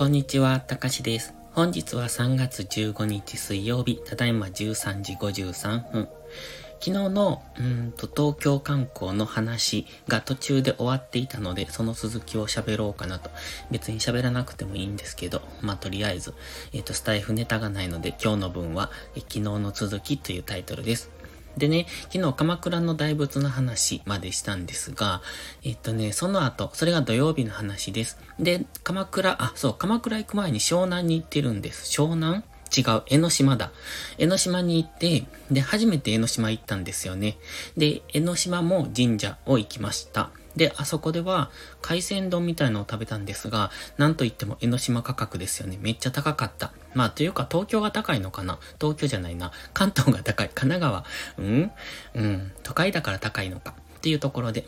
こんにちは、たかしです。本日は3月15日水曜日、ただいま13時53分。昨日の東京観光の話が途中で終わっていたので、その続きを喋ろうかなと。別に喋らなくてもいいんですけど、とりあえず、スタイフネタがないので、今日の分は、昨日の続きというタイトルです。でね、昨日鎌倉の大仏の話までしたんですが、その後、それが土曜日の話です。で、鎌倉行く前に湘南に行ってるんです。湘南？違う、江ノ島だ。江ノ島に行って、で、初めて江ノ島行ったんですよね。で、江ノ島も神社を行きました。で、あそこでは海鮮丼みたいのを食べたんですが、なんといっても江ノ島価格ですよね。めっちゃ高かった。というか東京が高いのかな？東京じゃないな。関東が高い。神奈川。都会だから高いのか。っていうところで、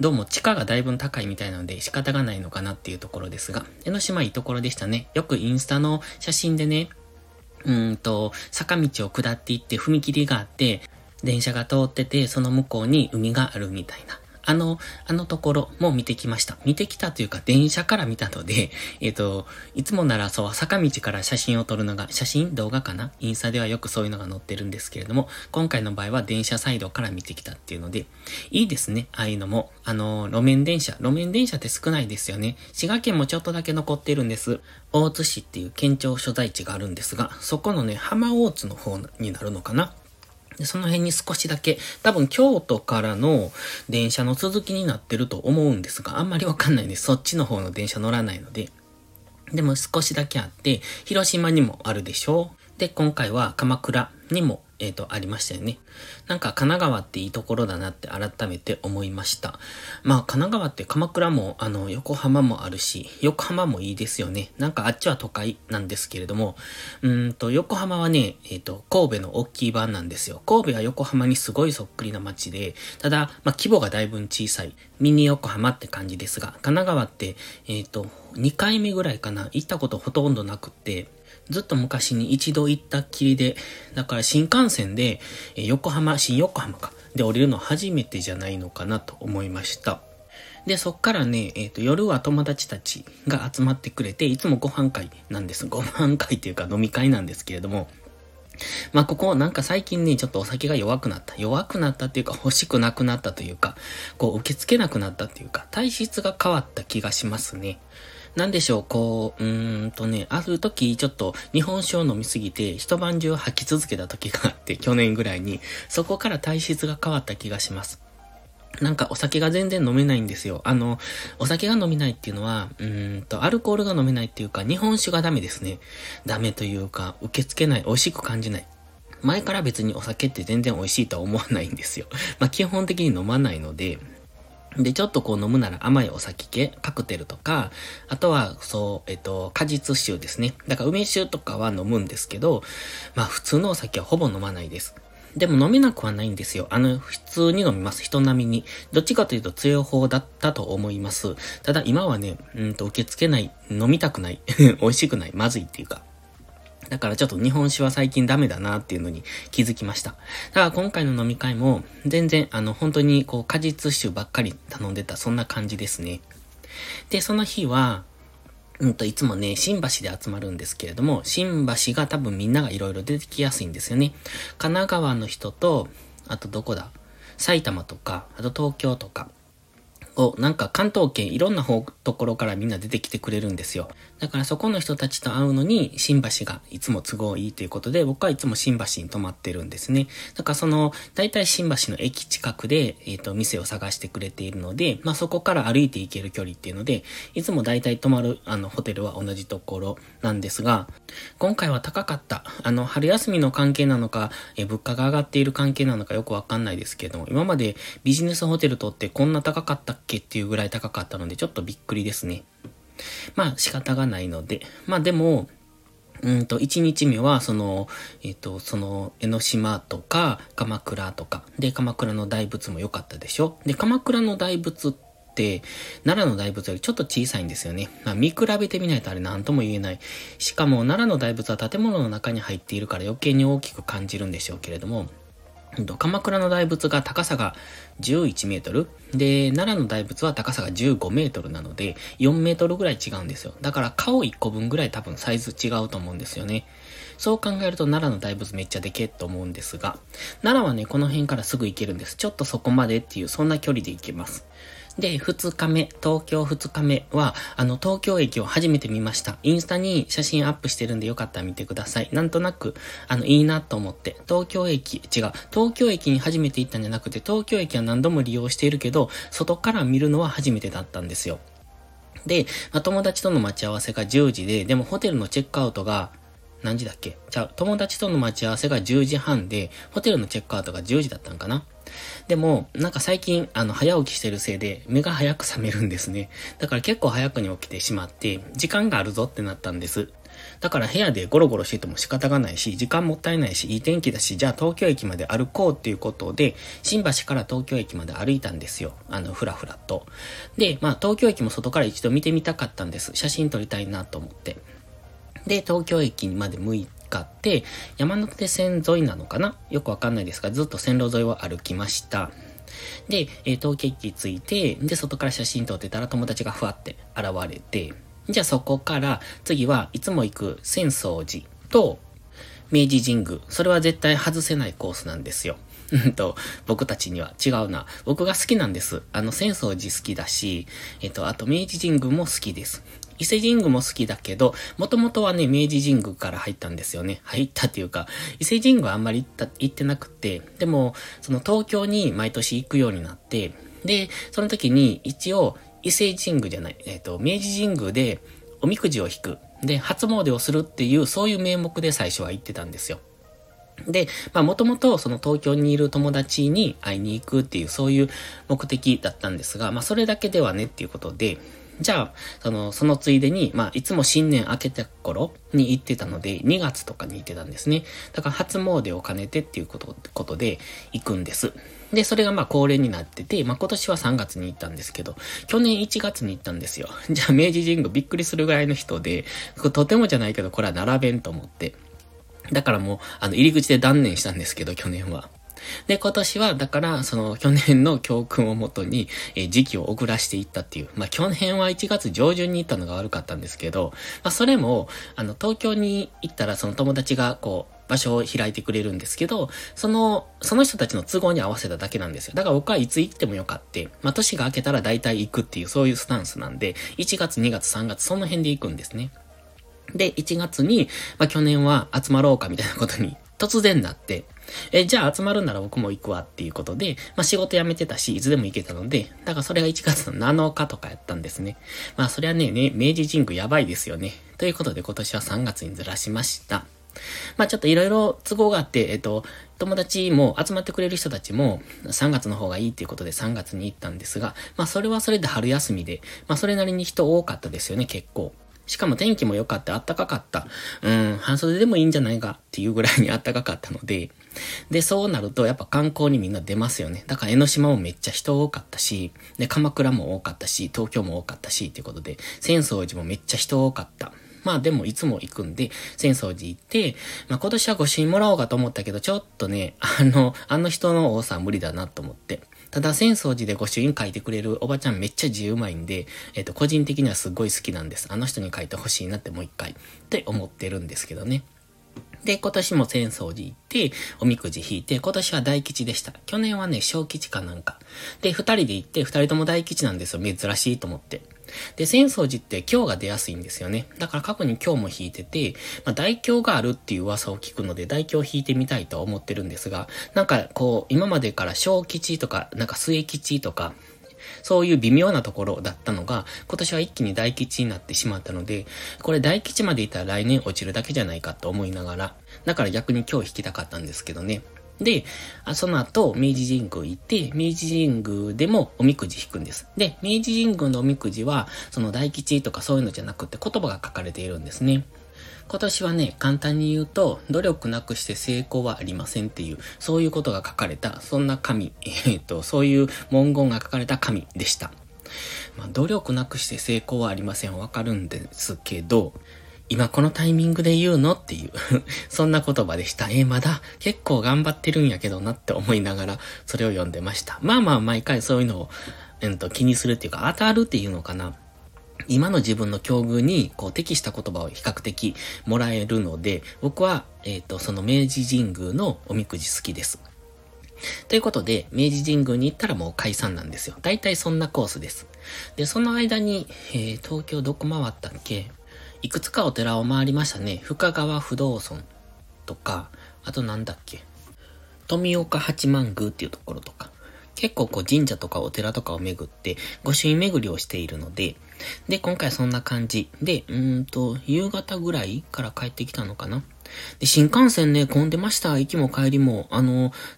どうも地価がだいぶ高いみたいなので仕方がないのかなっていうところですが、江ノ島いいところでしたね。よくインスタの写真でね、坂道を下っていって踏切があって、電車が通ってて、その向こうに海があるみたいな。あのところも見てきました。見てきたというか、電車から見たので、いつもなら坂道から写真を撮るのが、動画かな？インスタではよくそういうのが載ってるんですけれども、今回の場合は電車サイドから見てきたっていうので、いいですね。ああいうのも、路面電車って少ないですよね。滋賀県もちょっとだけ残ってるんです。大津市っていう県庁所在地があるんですが、そこのね、浜大津の方になるのかな？で、その辺に少しだけ、多分京都からの電車の続きになってると思うんですが、あんまりわかんないです。そっちの方の電車乗らないので。でも少しだけあって、広島にもあるでしょう。で、今回は鎌倉にも、ありましたよね。なんか神奈川っていいところだなって改めて思いました。神奈川って鎌倉も、横浜もあるし、横浜もいいですよね。なんかあっちは都会なんですけれども、横浜はね、神戸の大きい版なんですよ。神戸は横浜にすごいそっくりな街で、ただ、規模がだいぶ小さい。ミニ横浜って感じですが、神奈川って、2回目ぐらいかな、行ったことほとんどなくって、ずっと昔に一度行ったっきりで、だから新幹線で新横浜か。で降りるの初めてじゃないのかなと思いました。で、そっからね、夜は友達たちが集まってくれて、いつもご飯会なんです。ご飯会というか飲み会なんですけれども。ここなんか最近ね、ちょっとお酒が弱くなったっていうか、欲しくなくなったというか、受け付けなくなったっていうか、体質が変わった気がしますね。なんでしょう、ある時ちょっと日本酒を飲みすぎて一晩中吐き続けた時があって、去年ぐらいに、そこから体質が変わった気がします。なんかお酒が全然飲めないんですよ。お酒が飲めないっていうのは、アルコールが飲めないっていうか、日本酒がダメですね。ダメというか、受け付けない、美味しく感じない。前から別にお酒って全然美味しいとは思わないんですよ。基本的に飲まないので、で、ちょっと飲むなら甘いお酒系、カクテルとか、あとは、果実酒ですね。だから梅酒とかは飲むんですけど、普通のお酒はほぼ飲まないです。でも飲めなくはないんですよ。普通に飲みます。人並みに。どっちかというと強い方だったと思います。ただ今はね、受け付けない、飲みたくない、美味しくない、まずいっていうか。だからちょっと日本酒は最近ダメだなっていうのに気づきました。だから今回の飲み会も全然本当に果実酒ばっかり頼んでたそんな感じですね。で、その日は、いつもね、新橋で集まるんですけれども、新橋が多分みんながいろいろ出てきやすいんですよね。神奈川の人と、あとどこだ？埼玉とか、あと東京とか。なんか関東圏いろんなところからみんな出てきてくれるんですよ。だからそこの人たちと会うのに新橋がいつも都合いいということで、僕はいつも新橋に泊まってるんですね。だからだいたい新橋の駅近くで、店を探してくれているので、そこから歩いて行ける距離っていうので、いつもだいたい泊まる、ホテルは同じところなんですが、今回は高かった。春休みの関係なのか、物価が上がっている関係なのかよくわかんないですけれども、今までビジネスホテル取ってこんな高かったっけっていうぐらい高かったので、ちょっとびっくりですね。仕方がないので。でも、1日目は、江ノ島とか、鎌倉とか、で、鎌倉の大仏も良かったでしょ？で、鎌倉の大仏って、奈良の大仏よりちょっと小さいんですよね。見比べてみないとあれなんとも言えない。しかも、奈良の大仏は建物の中に入っているから余計に大きく感じるんでしょうけれども、鎌倉の大仏が高さが11メートルで、奈良の大仏は高さが15メートルなので4メートルぐらい違うんですよ。だから顔1個分ぐらい多分サイズ違うと思うんですよね。そう考えると奈良の大仏めっちゃでけえと思うんですが、奈良はねこの辺からすぐ行けるんです。ちょっとそこまでっていうそんな距離で行けます。で、東京2日目は、東京駅を初めて見ました。インスタに写真アップしてるんでよかったら見てください。なんとなく、いいなと思って、東京駅に初めて行ったんじゃなくて、東京駅は何度も利用しているけど、外から見るのは初めてだったんですよ。で、友達との待ち合わせが10時で、でもホテルのチェックアウトが、何時だっけ？友達との待ち合わせが10時半で、ホテルのチェックアウトが10時だったんかな。でも、なんか最近、早起きしてるせいで、目が早く覚めるんですね。だから結構早くに起きてしまって、時間があるぞってなったんです。だから部屋でゴロゴロしてても仕方がないし、時間もったいないし、いい天気だし、じゃあ東京駅まで歩こうっていうことで、新橋から東京駅まで歩いたんですよ。ふらふらと。で、東京駅も外から一度見てみたかったんです。写真撮りたいなと思って。で、東京駅まで向いかって、山手線沿いなのかな？よくわかんないですが、ずっと線路沿いを歩きました。で、東京駅着いて、で、外から写真撮ってたら友達がふわって現れて、じゃあそこから、次はいつも行く浅草寺と明治神宮。それは絶対外せないコースなんですよ。僕たちには違うな。僕が好きなんです。浅草寺好きだし、あと明治神宮も好きです。伊勢神宮も好きだけど、もともとはね、明治神宮から入ったんですよね。入ったっていうか、伊勢神宮はあんまり行ってなくて、でも、その東京に毎年行くようになって、で、その時に一応、伊勢神宮じゃない、明治神宮でおみくじを引く。で、初詣をするっていう、そういう名目で最初は行ってたんですよ。で、もともとその東京にいる友達に会いに行くっていう、そういう目的だったんですが、それだけではねっていうことで、じゃあ、そのついでに、いつも新年明けた頃に行ってたので、2月とかに行ってたんですね。だから、初詣を兼ねてっていうことで行くんです。で、それが恒例になってて、今年は3月に行ったんですけど、去年1月に行ったんですよ。じゃあ、明治神宮びっくりするぐらいの人で、とてもじゃないけど、これは並べんと思って。だからもう、入り口で断念したんですけど、去年は。で、今年は、だから、去年の教訓をもとに、時期を遅らしていったっていう。去年は1月上旬に行ったのが悪かったんですけど、それも、東京に行ったら、友達が、場所を開いてくれるんですけど、その人たちの都合に合わせただけなんですよ。だから僕はいつ行ってもよかって、年が明けたら大体行くっていう、そういうスタンスなんで、1月、2月、3月、その辺で行くんですね。で、1月に、去年は集まろうかみたいなことに、突然なって、じゃあ集まるなら僕も行くわっていうことで、仕事辞めてたし、いつでも行けたので、だからそれが1月の7日とかやったんですね。それはね、明治神宮やばいですよね。ということで今年は3月にずらしました。ちょっといろいろ都合があって、友達も集まってくれる人たちも3月の方がいいっていうことで3月に行ったんですが、それはそれで春休みで、それなりに人多かったですよね、結構。しかも天気も良かった、暖かかった。半袖でもいいんじゃないかっていうぐらいに暖かかったので。で、そうなるとやっぱ観光にみんな出ますよね。だから江ノ島もめっちゃ人多かったし、で、鎌倉も多かったし、東京も多かったし、ということで、浅草寺もめっちゃ人多かった。でもいつも行くんで、浅草寺行って、今年は御朱印もらおうかと思ったけど、ちょっとね、あの人の多さは無理だなと思って。ただ、浅草寺で御朱印書いてくれるおばちゃんめっちゃ字うまいんで、個人的にはすごい好きなんです。あの人に書いてほしいなってもう一回って思ってるんですけどね。で、今年も浅草寺行って、おみくじ引いて、今年は大吉でした。去年はね、小吉かなんか。で、2人で行って、2人とも大吉なんですよ。珍しいと思って。で、浅草寺って凶が出やすいんですよね。だから過去に凶も引いてて、大凶があるっていう噂を聞くので、大凶引いてみたいと思ってるんですが、なんか今までから小吉とか、なんか末吉とか、そういう微妙なところだったのが、今年は一気に大吉になってしまったので、これ大吉までいたら来年落ちるだけじゃないかと思いながら、だから逆に今日引きたかったんですけどね。で、その後、明治神宮行って、明治神宮でもおみくじ引くんです。で、明治神宮のおみくじは、大吉とかそういうのじゃなくて言葉が書かれているんですね。今年はね、簡単に言うと、努力なくして成功はありませんっていう、そういうことが書かれた、そんな紙、そういう文言が書かれた紙でした。努力なくして成功はありません。わかるんですけど、今このタイミングで言うのっていうそんな言葉でした。まだ結構頑張ってるんやけどなって思いながらそれを読んでました。まあまあ毎回そういうのを、気にするっていうか当たるっていうのかな。今の自分の境遇にこう適した言葉を比較的もらえるので、僕は、その明治神宮のおみくじ好きです。ということで、明治神宮に行ったらもう解散なんですよ。大体そんなコースです。で、その間に、東京どこ回ったっけ？いくつかお寺を回りましたね。深川不動尊とか、あとなんだっけ？富岡八幡宮っていうところとか。結構こう神社とかお寺とかを巡って御朱印巡りをしているので、で今回そんな感じで、夕方ぐらいから帰ってきたのかな。で新幹線ね混んでました。行きも帰りも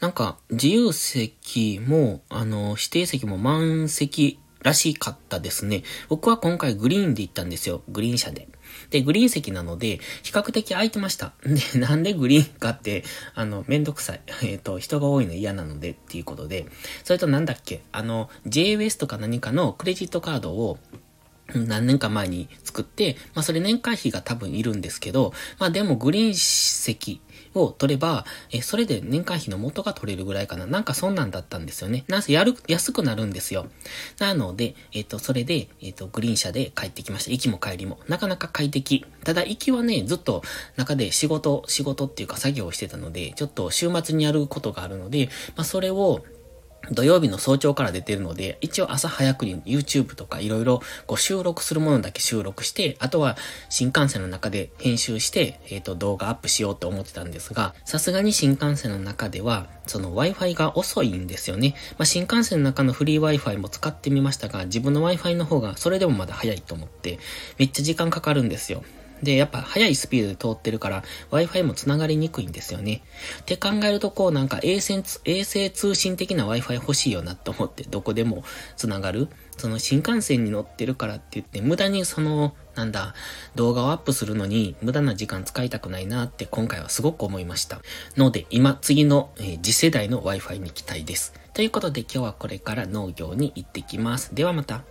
なんか自由席も指定席も満席らしかったですね。僕は今回グリーンで行ったんですよ。グリーン車で。で、グリーン席なので、比較的空いてました。で、なんでグリーンかって、めんどくさい。人が多いの嫌なのでっていうことで、それとなんだっけ、J-WEST か何かのクレジットカードを、何年か前に作って、まあそれ年会費が多分いるんですけど、まあでもグリーン席を取れば、それで年会費の元が取れるぐらいかな。なんかそんなんだったんですよね。なんせ安くなるんですよ。なので、それで、グリーン車で帰ってきました。行きも帰りも。なかなか快適。ただ行きはね、ずっと中で仕事っていうか作業をしてたので、ちょっと週末にやることがあるので、まあそれを、土曜日の早朝から出てるので、一応朝早くに YouTube とかいろいろ収録するものだけ収録して、あとは新幹線の中で編集して、動画アップしようと思ってたんですが、さすがに新幹線の中では、その Wi-Fi が遅いんですよね。まあ、新幹線の中のフリー Wi-Fi も使ってみましたが、自分の Wi-Fi の方がそれでもまだ早いと思って、めっちゃ時間かかるんですよ。で、やっぱ速いスピードで通ってるから Wi-Fi も繋がりにくいんですよね。って考えるとこうなんか衛星通信的な Wi-Fi 欲しいよなと思ってどこでも繋がる。その新幹線に乗ってるからって言って無駄に動画をアップするのに無駄な時間使いたくないなって今回はすごく思いました。ので今次の、次世代の Wi-Fi に期待です。ということで今日はこれから農業に行ってきます。ではまた。